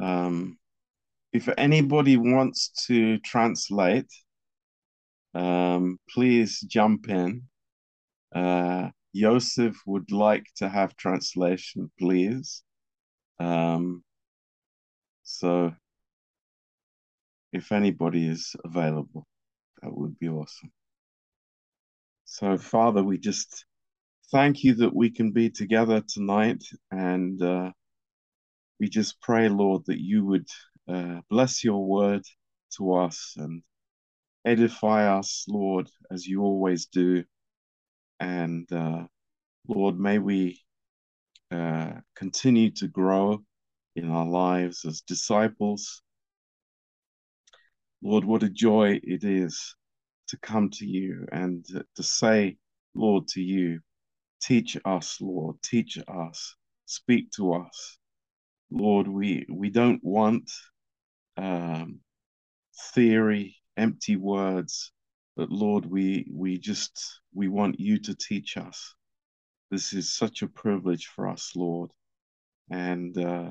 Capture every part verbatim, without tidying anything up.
Um, if anybody wants to translate, um, please jump in. Uh, Yosef would like to have translation, please. Um, so if anybody is available, that would be awesome. So, Father, we just thank you that we can be together tonight, and uh, we just pray, Lord, that you would uh, bless your word to us and edify us, Lord, as you always do. And, uh, Lord, may we uh, continue to grow in our lives as disciples. Lord, what a joy it is to come to you and to say, Lord, to you, teach us, Lord, teach us, speak to us. Lord, we, we don't want um, theory, empty words, but Lord, we, we just, we want you to teach us. This is such a privilege for us, Lord. And uh,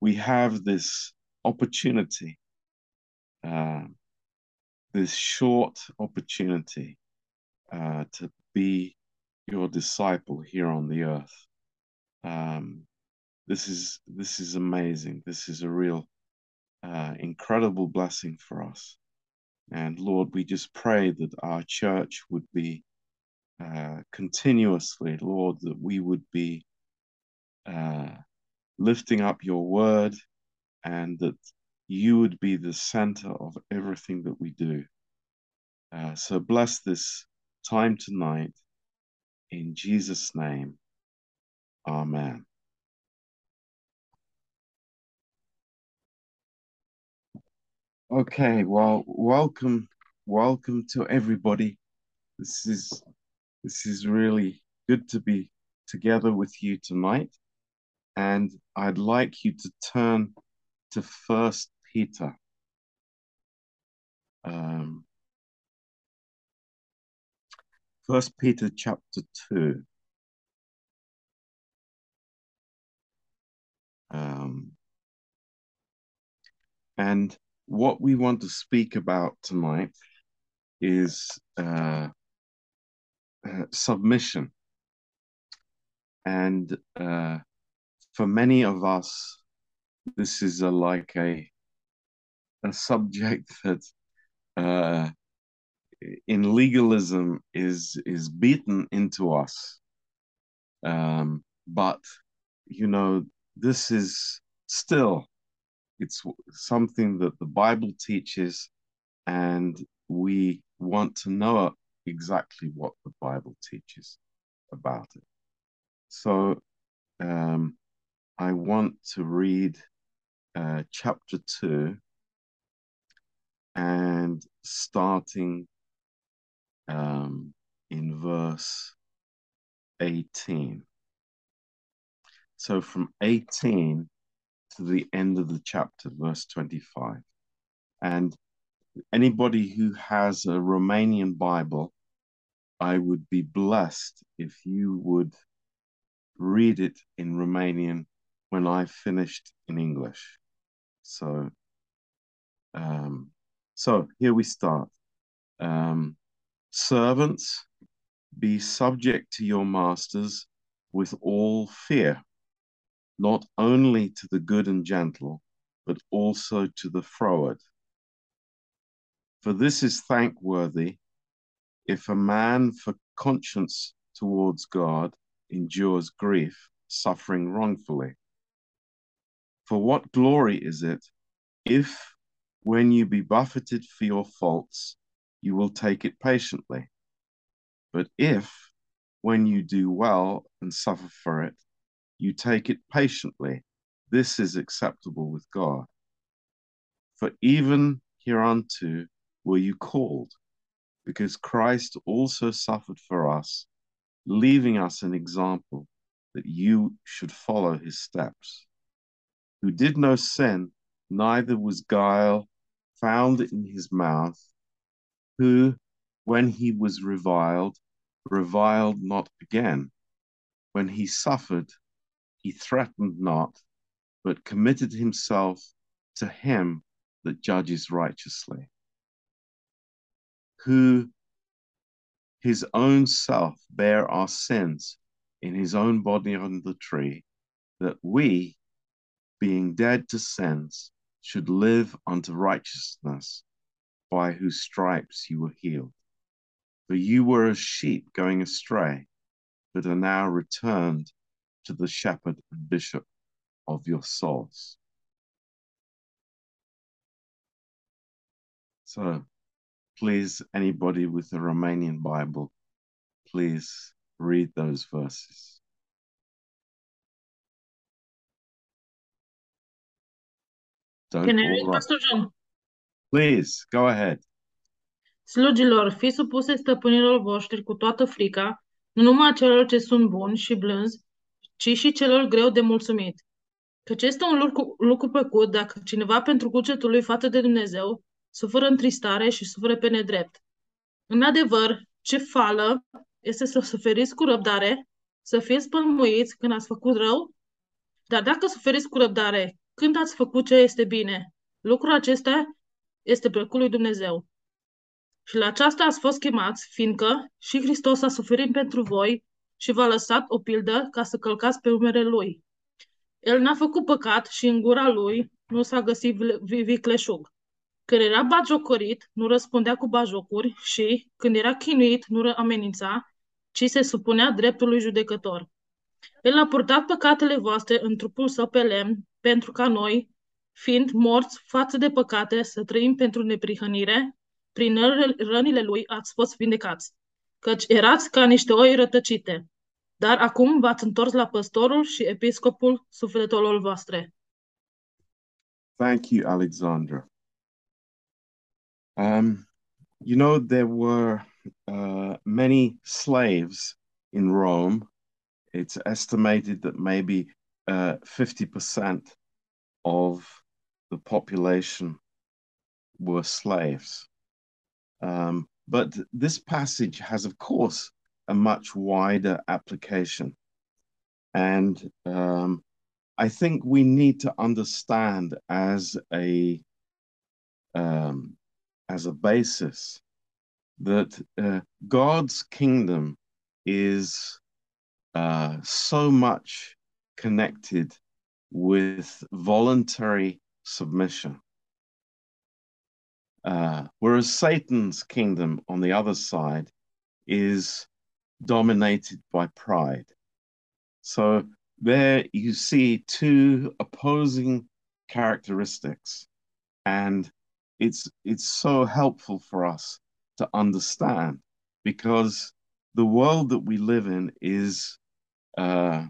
we have this opportunity, uh, this short opportunity uh, to be your disciple here on the earth. Um, this is this is amazing. This is a real uh, incredible blessing for us. And Lord, we just pray that our church would be uh, continuously, Lord, that we would be uh, lifting up your word, and that you would be the center of everything that we do. Uh, so bless this time tonight. In Jesus' name, amen. Okay, well, welcome, welcome to everybody. This is, this is really good to be together with you tonight. And I'd like you to turn to First Peter. Um, First Peter chapter two. Um, and what we want to speak about tonight is uh, uh, submission. And uh, for many of us, this is a, like a, a subject that uh, in legalism is, is beaten into us. Um, but, you know, this is still, it's something that the Bible teaches, and we want to know exactly what the Bible teaches about it. So um, I want to read uh, chapter two, and starting um, in verse eighteen. So from eighteen to the end of the chapter, verse twenty-five. And anybody who has a Romanian Bible, I would be blessed if you would read it in Romanian when I finished in English. So, um, so here we start. Um, Servants, be subject to your masters with all fear, not only to the good and gentle, but also to the froward. For this is thankworthy, if a man for conscience towards God endures grief, suffering wrongfully. For what glory is it, if when you be buffeted for your faults, you will take it patiently? But if when you do well and suffer for it, you take it patiently, this is acceptable with God. For even hereunto were you called, because Christ also suffered for us, leaving us an example that you should follow his steps. Who did no sin, neither was guile found in his mouth, who, when he was reviled, reviled not again. When he suffered, he threatened not, but committed himself to him that judges righteously, who his own self bare our sins in his own body on the tree, that we, being dead to sins, should live unto righteousness, by whose stripes you were healed. For you were as sheep going astray, but are now returned to the shepherd and bishop of your souls. So, please, anybody with a Romanian Bible, please read those verses. Don't Can I read, Pastor John? Please, go ahead. Slugilor, fi supuse stăpânilor voștri cu toată frica, nu numai celor ce sunt buni și blânzi, ci și celor greu de mulțumit. Căci este un lucru, lucru plăcut dacă cineva pentru cugetul lui față de Dumnezeu suferă întristare și suferă pe nedrept. În adevăr, ce fală este să suferiți cu răbdare, să fiți pălmuiți când ați făcut rău, dar dacă suferiți cu răbdare când ați făcut ce este bine, lucrul acesta este plăcut lui Dumnezeu. Și la aceasta ați fost chemați, fiindcă și Hristos a suferit pentru voi și v-a lăsat o pildă ca să călcați pe umerele Lui. El n-a făcut păcat și în gura Lui nu s-a găsit vicleșug. Când era batjocorit, nu răspundea cu batjocuri și, când era chinuit, nu amenința, ci se supunea dreptului judecător. El a purtat păcatele voastre în trupul său pe lemn, pentru ca noi, fiind morți față de păcate, să trăim pentru neprihănire, prin rănile lui ați fost vindecați, căci erați ca niște oi rătăcite, dar acum v-ați întors la păstorul și episcopul sufletelor voastre. Thank you, Alexandra. Um, you know, there were uh, many slaves in Rome. It's estimated that maybe uh, fifty percent of the population were slaves. Um, but this passage has, of course, a much wider application. And um, I think we need to understand as a, um, as a basis that uh, God's kingdom is uh, so much connected with voluntary submission. Uh, whereas Satan's kingdom, on the other side, is dominated by pride. So there you see two opposing characteristics, and it's, it's so helpful for us to understand, because the world that we live in is, uh,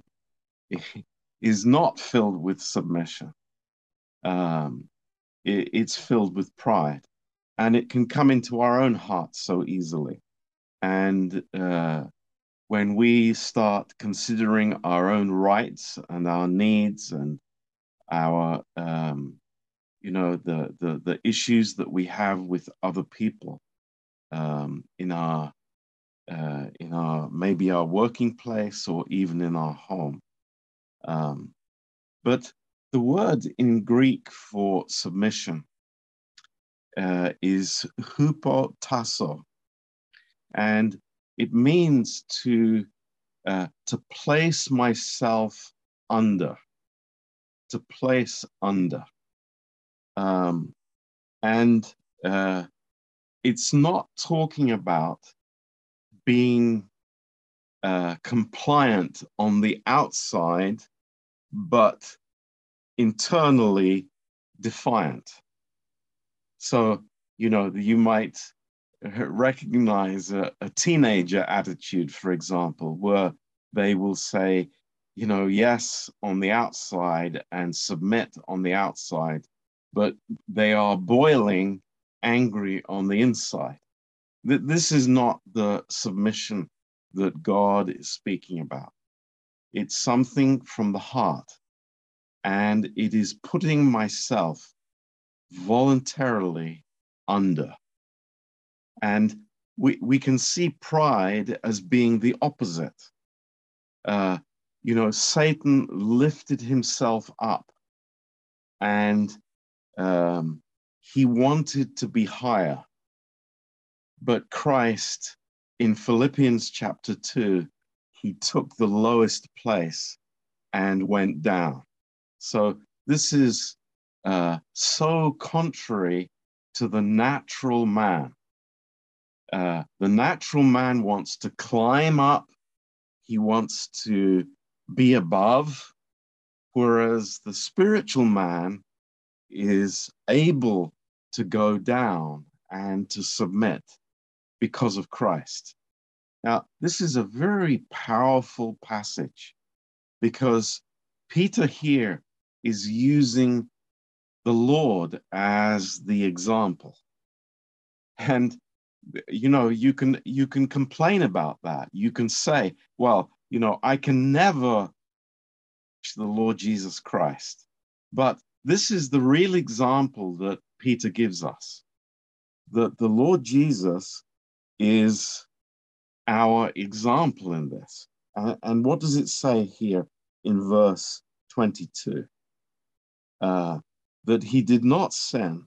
is not filled with submission. Um, it, it's filled with pride. And it can come into our own hearts so easily. And uh, when we start considering our own rights and our needs and our, um, you know, the, the, the issues that we have with other people um, in our, uh, in our, maybe our working place or even in our home. Um, but the word in Greek for submission Uh, is hupotasso, and it means to uh, to place myself under, to place under, um, and uh, it's not talking about being uh, compliant on the outside, but internally defiant. So, you know, you might recognize a, a teenager attitude, for example, where they will say, you know, yes on the outside and submit on the outside, but they are boiling angry on the inside. This is not the submission that God is speaking about. It's something from the heart, and it is putting myself voluntarily under. And we we can see pride as being the opposite. Uh, you know, Satan lifted himself up and um, he wanted to be higher. But Christ, in Philippians chapter two, he took the lowest place and went down. So this is uh, so contrary to the natural man. Uh, the natural man wants to climb up. He wants to be above, whereas the spiritual man is able to go down and to submit because of Christ. Now, this is a very powerful passage because Peter here is using the Lord as the example. And, you know, you can, you can complain about that. You can say, well, you know, I can never reach the Lord Jesus Christ. But this is the real example that Peter gives us, that the Lord Jesus is our example in this. Uh, and what does it say here in verse twenty-two? Uh, that he did not sin,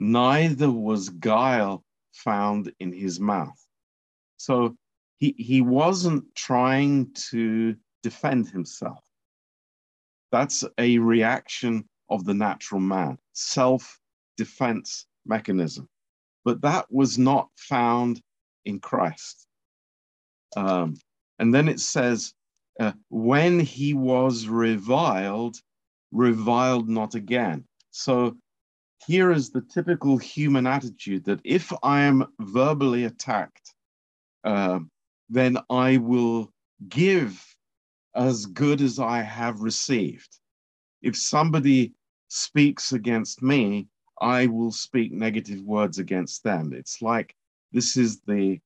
neither was guile found in his mouth. So he, he wasn't trying to defend himself. That's a reaction of the natural man, self-defense mechanism. But that was not found in Christ. Um, and then it says, uh, when he was reviled, reviled not again. So here is the typical human attitude that if I am verbally attacked, uh, then I will give as good as I have received. If somebody speaks against me, I will speak negative words against them. It's like this is the,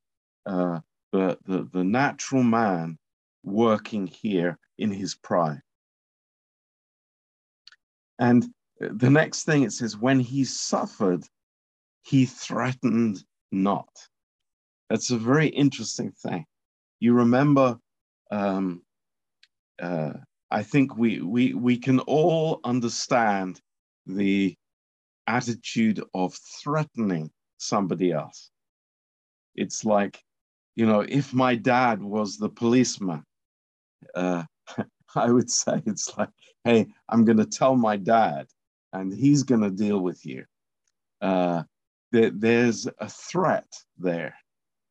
uh, the, the, the natural man working here in his pride. And the next thing it says, when he suffered, he threatened not. That's a very interesting thing. You remember, um, uh, I think we, we, we can all understand the attitude of threatening somebody else. It's like, you know, if my dad was the policeman, uh, I would say it's like, hey, I'm going to tell my dad and he's going to deal with you. Uh, there, there's a threat there.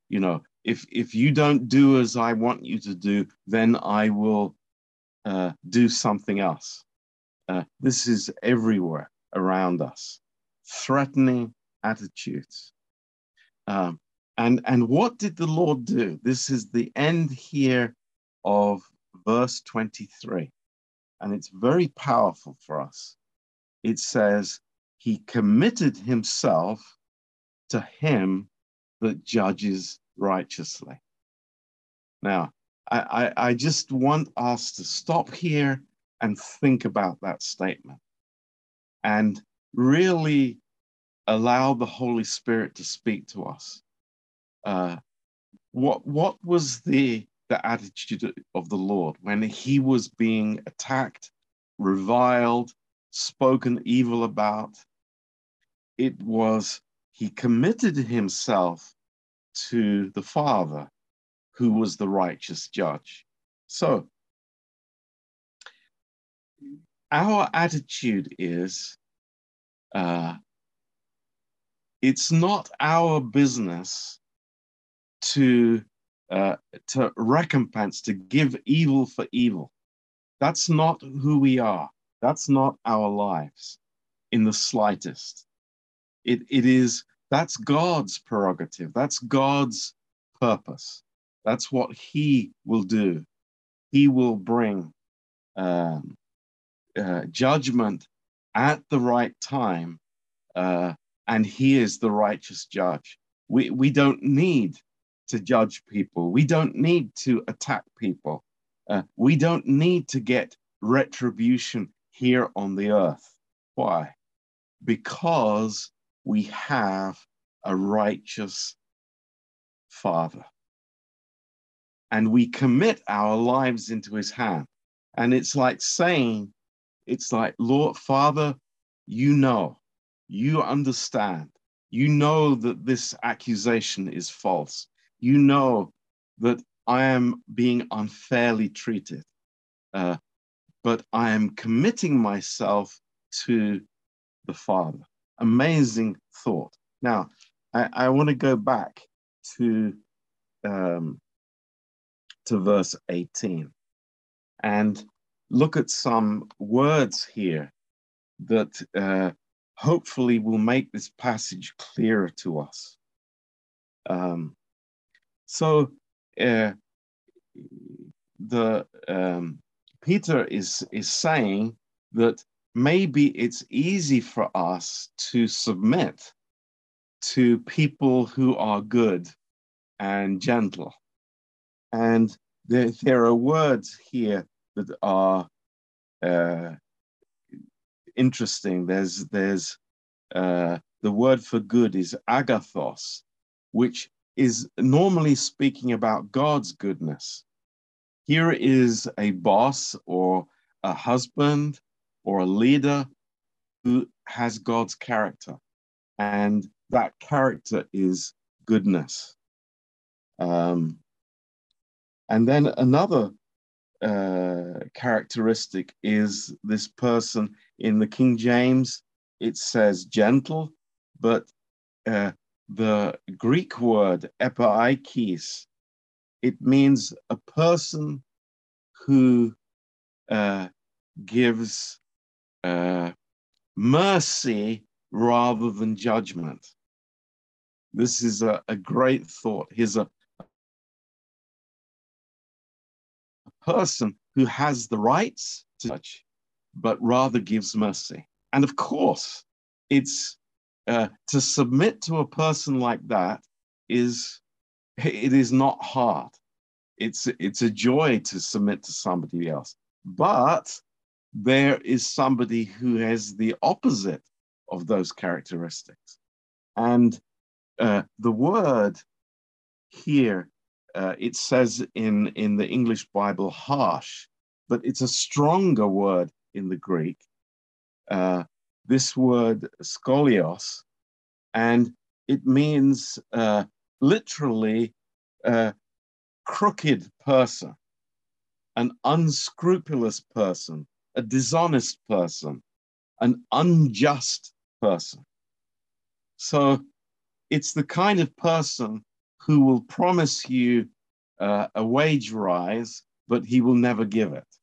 You know, if, if you don't do as I want you to do, then I will uh, do something else. Uh, this is everywhere around us. Threatening attitudes. Um, and, and what did the Lord do? This is the end here of verse twenty-three. And it's very powerful for us. It says, he committed himself to him that judges righteously. Now, I, I, I just want us to stop here and think about that statement and really allow the Holy Spirit to speak to us. Uh, what, what was the the attitude of the Lord when he was being attacked, reviled, spoken evil about? It was, he committed himself to the Father, who was the righteous judge. So our attitude is, uh, it's not our business to Uh, to recompense, to give evil for evil. That's not who we are. That's not our lives in the slightest. It, it is, that's God's prerogative. That's God's purpose. That's what he will do. He will bring um, uh, judgment at the right time, uh, and he is the righteous judge. We, we don't need to judge people. We don't need to attack people. Uh, we don't need to get retribution here on the earth. Why? Because we have a righteous Father. And we commit our lives into his hand. And it's like saying, it's like, Lord, Father, you know, you understand, you know that this accusation is false. You know that I am being unfairly treated, uh, but I am committing myself to the Father. Amazing thought. Now, I, I want to go back to, um, to verse eighteen and look at some words here that uh, hopefully will make this passage clearer to us. Um, so uh, the um, Peter is, is saying that maybe it's easy for us to submit to people who are good and gentle. And there, there are words here that are uh, interesting. There's, there's uh, the word for good is agathos, which is normally speaking about God's goodness. Here is a boss or a husband or a leader who has God's character, and that character is goodness. Um, and then another Uh, characteristic is this person. In the King James, it says gentle, but uh, the Greek word epaikes, it means a person who uh, gives uh, mercy rather than judgment. This is a, a great thought. Here's a person who has the rights to judge, but rather gives mercy. And of course, it's uh, to submit to a person like that is, it is not hard. It's, it's a joy to submit to somebody else. But there is somebody who has the opposite of those characteristics. And uh, the word here, Uh, it says in, in the English Bible, harsh, but it's a stronger word in the Greek. Uh, this word, skolios, and it means uh, literally a crooked person, an unscrupulous person, a dishonest person, an unjust person. So it's the kind of person who will promise you uh, a wage rise, but he will never give it.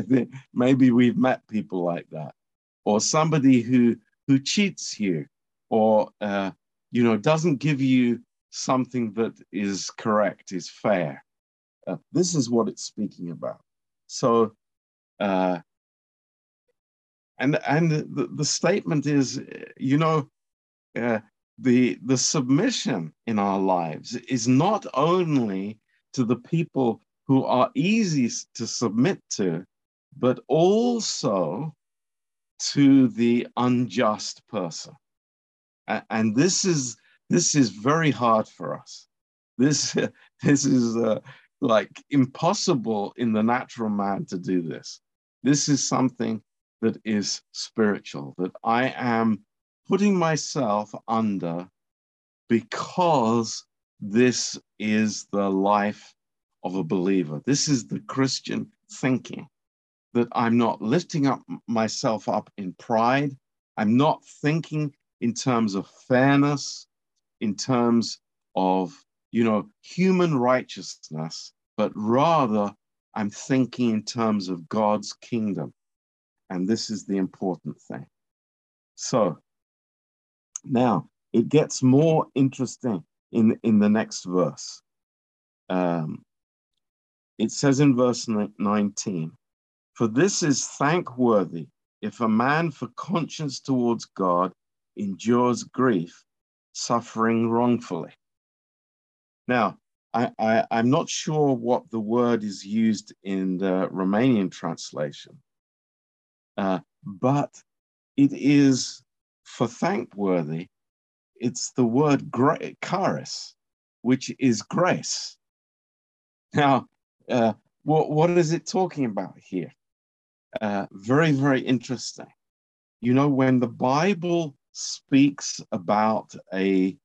I think maybe we've met people like that, or somebody who who cheats you, or uh, you know, doesn't give you something that is correct, is fair. Uh, this is what it's speaking about. So, uh, and and the, the statement is, you know. Uh, The, the submission in our lives is not only to the people who are easy to submit to, but also to the unjust person. And, and this is, this is very hard for us. This, this is uh, like impossible in the natural man to do this. This is something that is spiritual, that I am putting myself under because this is the life of a believer. This is the Christian thinking, that I'm not lifting up myself up in pride. I'm not thinking in terms of fairness, in terms of, you know, human righteousness, but rather I'm thinking in terms of God's kingdom. And this is the important thing. So, now, it gets more interesting in, in the next verse. Um, it says in verse nineteen, "For this is thankworthy, if a man for conscience towards God endures grief, suffering wrongfully." Now, I, I, I'm not sure what the word is used in the Romanian translation, uh, but it is... For thankworthy, it's the word charis, which is grace. Now, uh, what, what is it talking about here? Uh, very, very interesting. You know, when the Bible speaks about a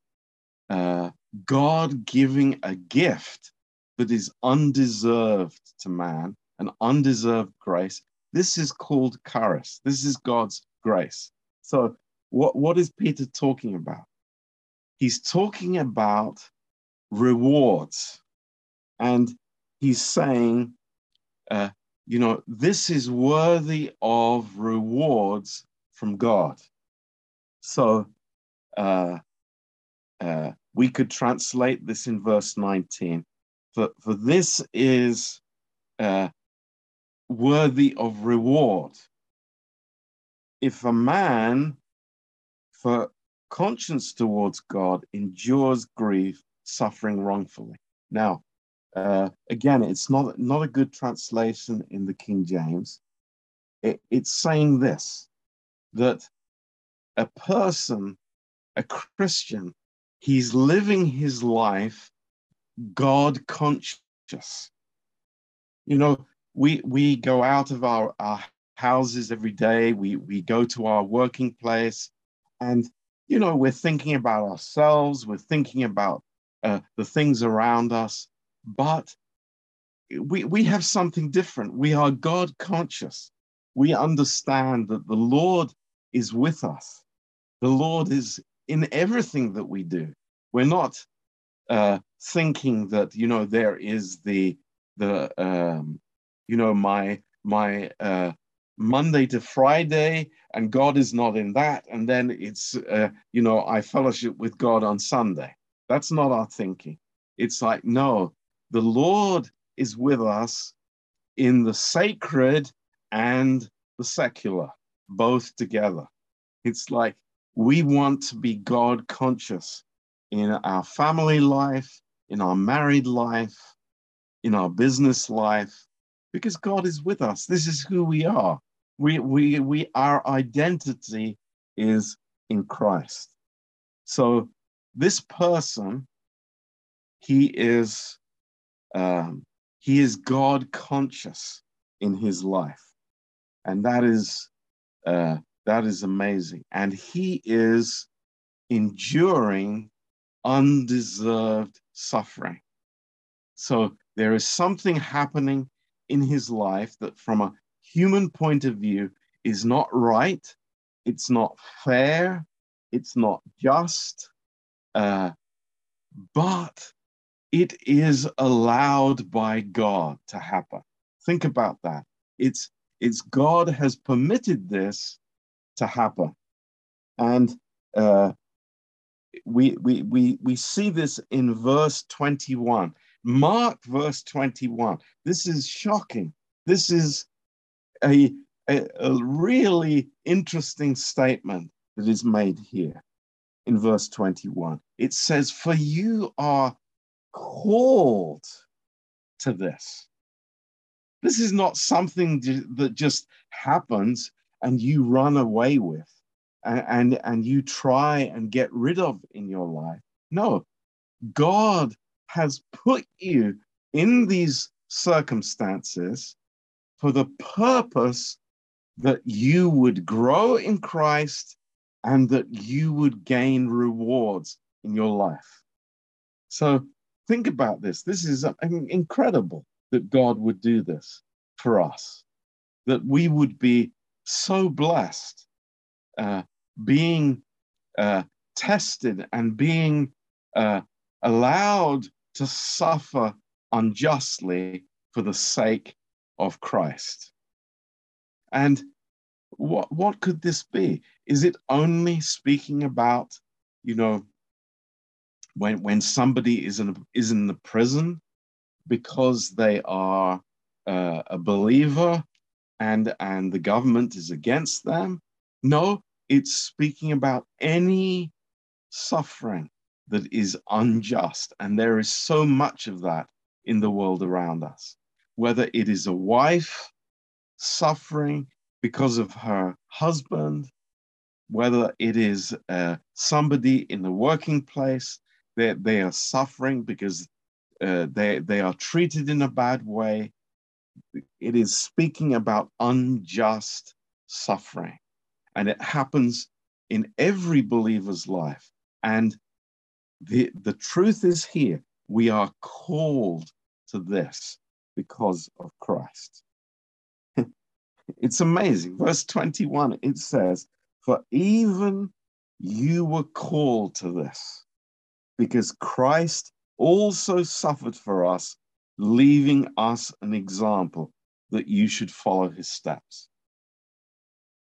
uh, God giving a gift that is undeserved to man, an undeserved grace, this is called charis. This is God's grace. So what, what is Peter talking about? He's talking about rewards. And he's saying, uh, you know, this is worthy of rewards from God. So uh, uh, we could translate this in verse nineteen. For, for this is uh, worthy of reward. If a man, for conscience towards God, endures grief, suffering wrongfully. Now, uh, again, it's not, not a good translation in the King James. It, it's saying this, that a person, a Christian, he's living his life God conscious. You know, we we go out of our, our houses every day, we, we go to our working place, and, you know, we're thinking about ourselves, we're thinking about uh, the things around us, but we, we have something different. We are God conscious. We understand that the Lord is with us. The Lord is in everything that we do. We're not uh, thinking that, you know, there is the, the um, you know, my, my uh, Monday to Friday, and God is not in that. And then it's, uh, you know, I fellowship with God on Sunday. That's not our thinking. It's like, no, the Lord is with us in the sacred and the secular, both together. It's like, we want to be God conscious in our family life, in our married life, in our business life, because God is with us. This is who we are. We, we, we, our identity is in Christ. So this person, he is, um, he is God conscious in his life. And that is, uh, that is amazing. And he is enduring undeserved suffering. So there is something happening in his life that from a human point of view is not right, it's not fair, it's not just, uh, but it is allowed by God to happen. Think about that. It's, it's God has permitted this to happen. And uh, we, we, we, we see this in verse twenty-one. Mark verse twenty-one. This is shocking. This is a, a, a really interesting statement that is made here in verse twenty-one. It says, for you are called to this. This is not something that just happens and you run away with and, and, and you try and get rid of in your life. No, God has put you in these circumstances for the purpose that you would grow in Christ and that you would gain rewards in your life. So think about this. This is incredible that God would do this for us, that we would be so blessed uh, being uh, tested and being uh, allowed to suffer unjustly for the sake of Christ. And what, what could this be? Is it only speaking about, you know, when, when somebody is in, is in the prison because they are uh, a believer and, and the government is against them? No, it's speaking about any suffering that is unjust, and there is so much of that in the world around us. Whether it is a wife suffering because of her husband, whether it is uh, somebody in the working place that they are suffering because uh, they, they are treated in a bad way, it is speaking about unjust suffering. and it happens in every believer's life. And the, the truth is here, we are called to this because of Christ. It's amazing. Verse twenty-one, it says, for even you were called to this, because Christ also suffered for us, leaving us an example that you should follow his steps.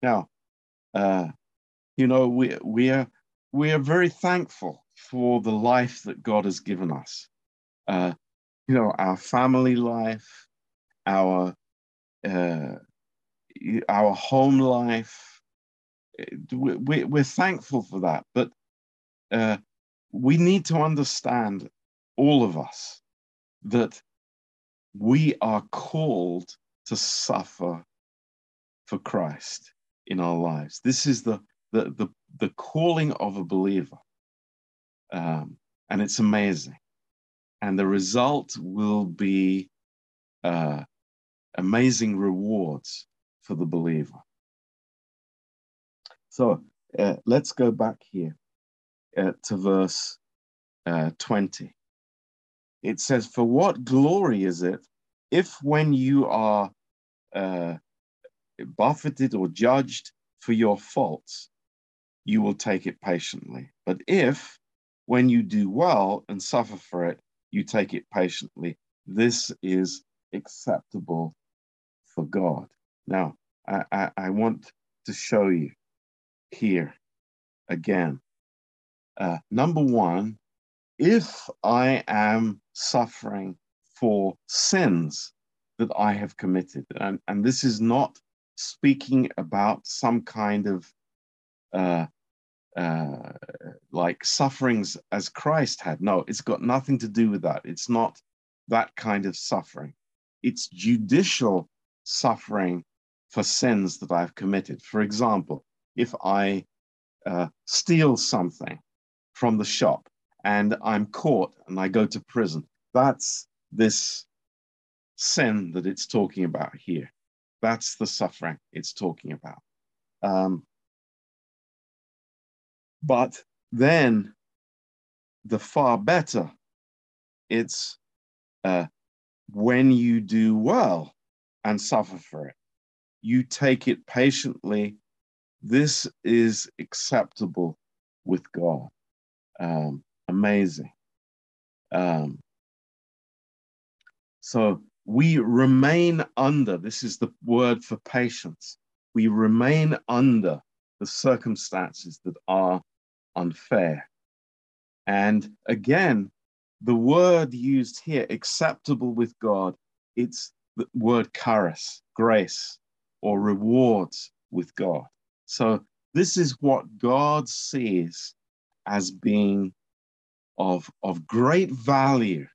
Now, uh, you know, we, we, are, we are very thankful for the life that God has given us. Uh, you know, our family life, our, uh, our home life. We, we, we're thankful for that, but uh, we need to understand, all of us, that we are called to suffer for Christ in our lives. This is the the the, the calling of a believer, um, and it's amazing. And the result will be uh, amazing rewards for the believer. So uh, let's go back here uh, to verse uh, twenty. It says, for what glory is it if when you are uh, buffeted or judged for your faults, you will take it patiently. But if when you do well and suffer for it, you take it patiently, this is acceptable for God. Now, I, I, I want to show you here again. Uh, number one, if I am suffering for sins that I have committed, and, and this is not speaking about some kind of uh, uh, like sufferings as Christ had. No, it's got nothing to do with that. It's not that kind of suffering. It's judicial suffering for sins that I've committed. For example, if I uh, steal something from the shop, and I'm caught and I go to prison. That's this sin that it's talking about here. That's the suffering it's talking about. Um, but then the far better, it's uh, when you do well and suffer for it, you take it patiently. This is acceptable with God. Um, Amazing. Um, so we remain under, this is the word for patience. We remain under the circumstances that are unfair. And again, the word used here, acceptable with God, it's the word charis, grace, or rewards with God. So this is what God sees as being Of, of great value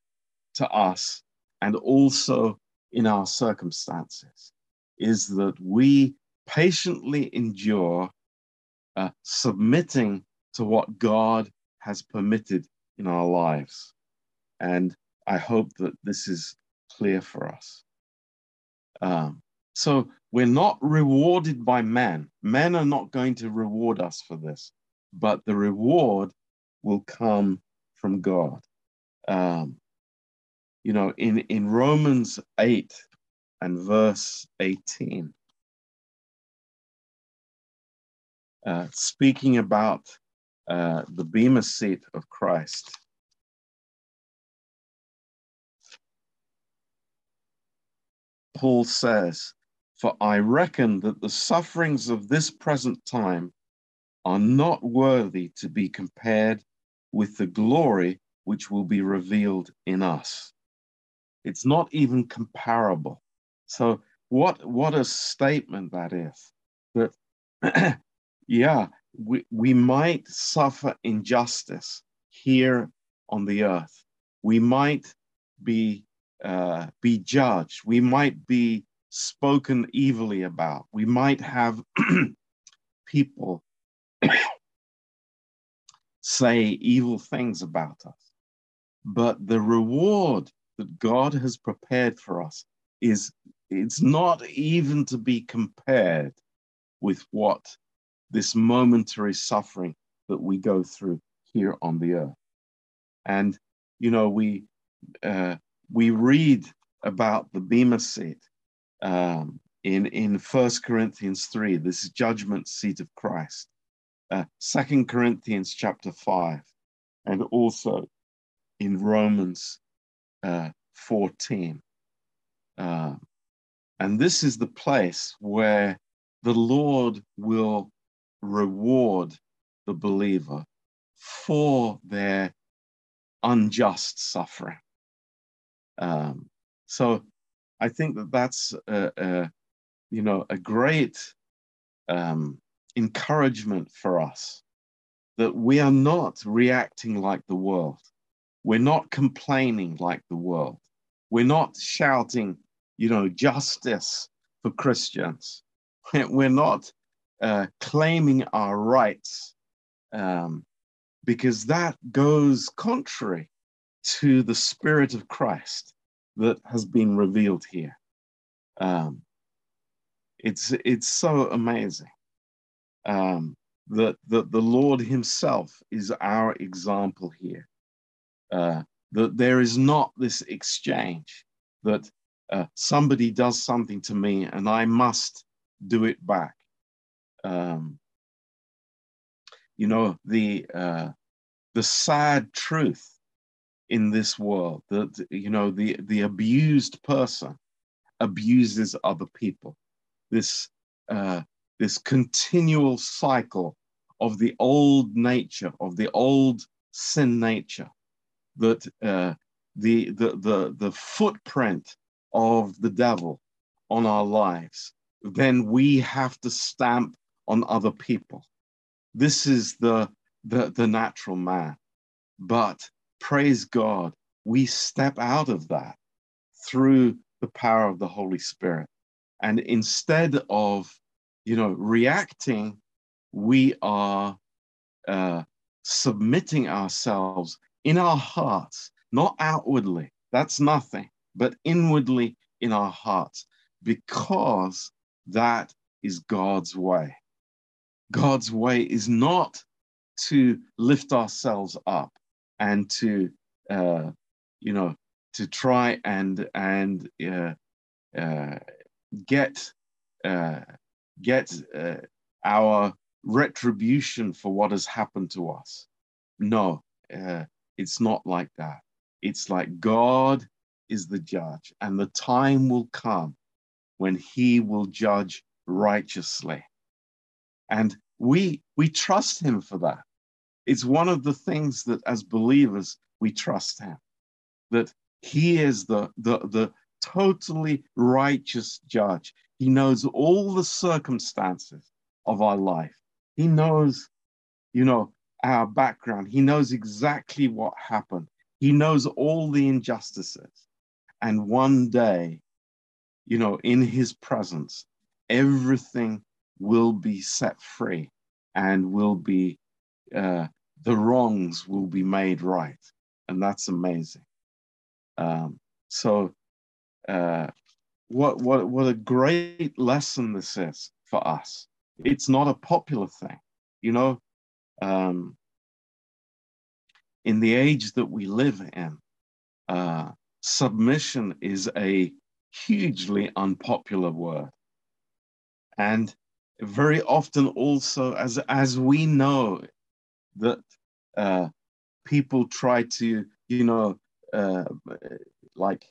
to us, and also in our circumstances, is that we patiently endure uh, submitting to what God has permitted in our lives. And I hope that this is clear for us. Um, so we're not rewarded by men. Men are not going to reward us for this, but the reward will come from God. Um, you know, in, in Romans eight and verse eighteen, uh, speaking about uh, the Bema seat of Christ, Paul says, for I reckon that the sufferings of this present time are not worthy to be compared with the glory which will be revealed in us. It's not even comparable. So what, what a statement that is. That, yeah, we, we might suffer injustice here on the earth. We might be, uh, be judged. We might be spoken evilly about. We might have people say evil things about us, but the reward that God has prepared for us is, it's not even to be compared with what this momentary suffering that we go through here on the earth. And, you know, we uh, we read about the Bema seat um, in, in First Corinthians three, this judgment seat of Christ, uh, Second Corinthians chapter five, and also in Romans uh, fourteen. Uh, and this is the place where the Lord will reward the believer for their unjust suffering. Um, so I think that that's, a, a, you know, a great um, encouragement for us, that we are not reacting like the world. We're not complaining like the world. We're not shouting, you know, justice for Christians. We're not uh, claiming our rights, um, because that goes contrary to the Spirit of Christ that has been revealed here. Um, it's, it's so amazing um, that, that the Lord himself is our example here, uh, that there is not this exchange that uh, somebody does something to me and I must do it back. Um, you know, the, uh, the sad truth in this world that, you know, the, the abused person abuses other people. This, uh, this continual cycle of the old nature, of the old sin nature, that uh, the, the, the, the footprint of the devil on our lives, then we have to stamp on other people. This is the, the, the natural man. But praise God, we step out of that through the power of the Holy Spirit. And instead of, you know, reacting, we are uh, submitting ourselves in our hearts, not outwardly, that's nothing, but inwardly in our hearts, because that is God's way. God's way is not to lift ourselves up and to, uh, you know, to try and and uh, uh, get uh, get uh, our retribution for what has happened to us. No, uh, it's not like that. It's like God is the judge, and the time will come when he will judge righteously. And we, we trust him for that. It's one of the things that as believers, we trust him, that he is the, the, the totally righteous judge. He knows all the circumstances of our life. He knows, you know, our background. He knows exactly what happened. He knows all the injustices. And one day, you know, in his presence, everything will be set free, and will be, uh, the wrongs will be made right. And that's amazing. Um, so uh, what, what, what a great lesson this is for us. It's not a popular thing, you know. Um, in the age that we live in, uh, submission is a hugely unpopular word. And very often also, as, as we know, that uh, people try to, you know, uh, like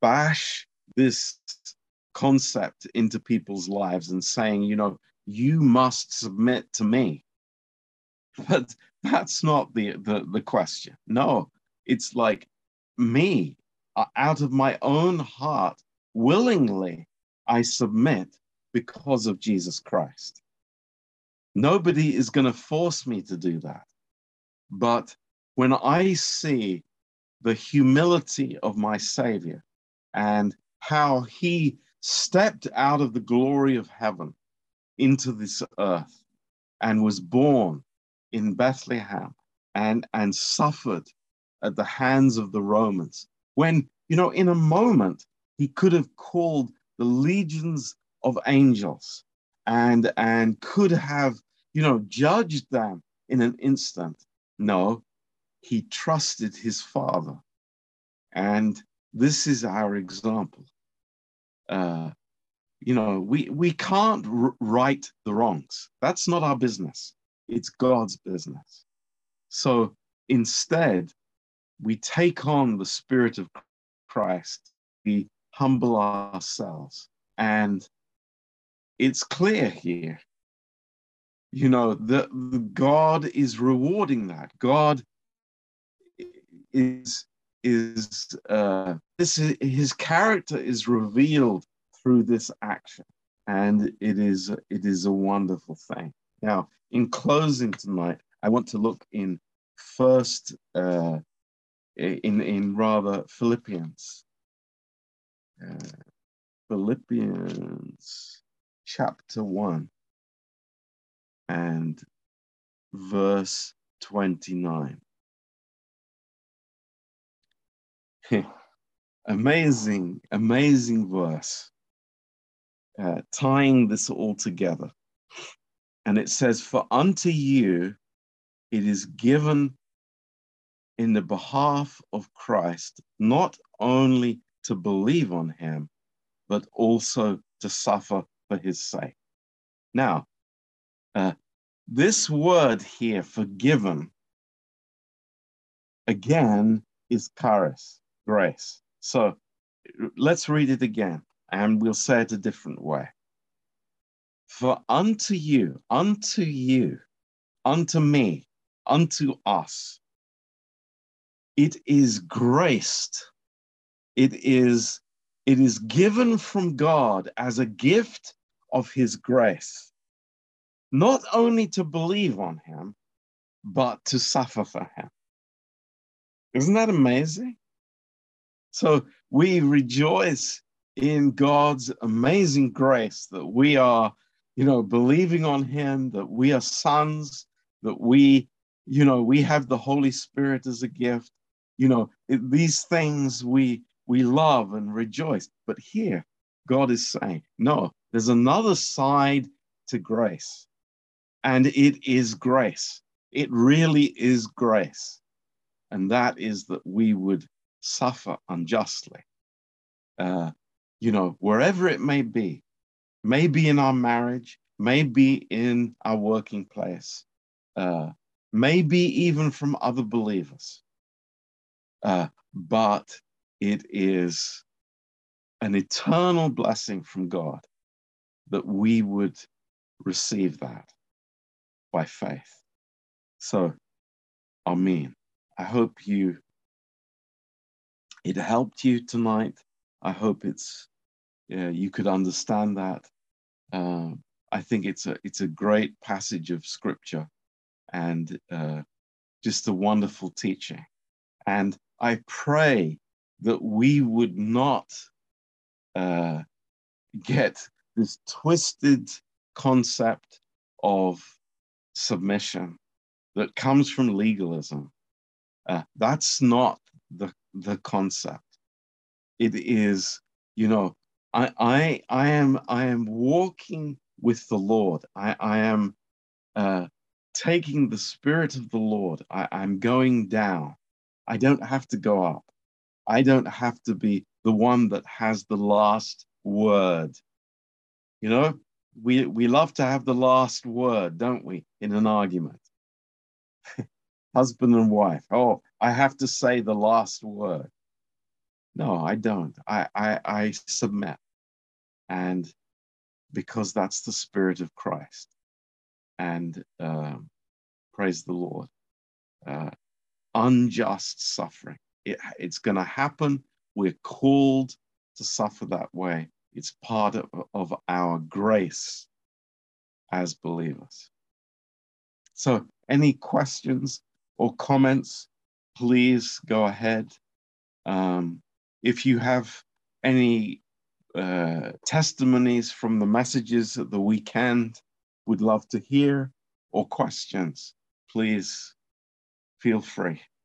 bash this concept into people's lives and saying, you know, you must submit to me. But that's not the, the, the question. No, it's like me, out of my own heart, willingly, I submit because of Jesus Christ. Nobody is going to force me to do that. But when I see the humility of my Savior and how he stepped out of the glory of heaven into this earth and was born in Bethlehem and, and suffered at the hands of the Romans, when, you know, in a moment, he could have called the legions of angels and, and could have, you know, judged them in an instant. No, he trusted his Father. And this is our example. Uh, you know, we, we can't right the wrongs. That's not our business. It's God's business. So instead, we take on the Spirit of Christ. We humble ourselves. And it's clear here, you know, that God is rewarding that. God is, is uh, this is, his character is revealed through this action. And it is, it is a wonderful thing. Now, in closing tonight, I want to look in first, uh, in, in rather Philippians. Uh, Philippians chapter one and verse twenty-nine. Amazing, amazing verse, uh, tying this all together. And it says, for unto you it is given in the behalf of Christ, not only to believe on him, but also to suffer for his sake. Now, uh, this word here, forgiven, again, is charis, grace. So let's read it again, and we'll say it a different way. For unto you, unto you, unto me, unto us, it is graced. It is, it is given from God as a gift of his grace, not only to believe on him, but to suffer for him. Isn't that amazing? So we rejoice in God's amazing grace that we are, you know, believing on him, that we are sons, that we, you know, we have the Holy Spirit as a gift. You know, it, these things we, we love and rejoice. But here, God is saying, no, there's another side to grace. And it is grace. It really is grace. And that is that we would suffer unjustly. Uh, you know, wherever it may be, maybe in our marriage, maybe in our working place, uh, maybe even from other believers. Uh, but it is an eternal blessing from God that we would receive that by faith. So, amen. I hope you, it helped you tonight. I hope it's, yeah, you could understand that. Uh, I think it's a, it's a great passage of scripture and uh, just a wonderful teaching. And I pray that we would not uh, get this twisted concept of submission that comes from legalism. Uh, that's not the, the concept. It is, you know, I, I, I, am, I am walking with the Lord. I, I am uh, taking the Spirit of the Lord. I, I'm going down. I don't have to go up. I don't have to be the one that has the last word. You know, we, we love to have the last word, don't we, in an argument? Husband and wife, oh, I have to say the last word. No, I don't. I, I, I submit. And because that's the Spirit of Christ. And um, praise the Lord. Uh, Unjust suffering. It, it's going to happen. We're called to suffer that way. It's part of, of our grace as believers. So any questions or comments, please go ahead. Um, if you have any uh, testimonies from the messages at the weekend, we'd love to hear, or questions, please feel free.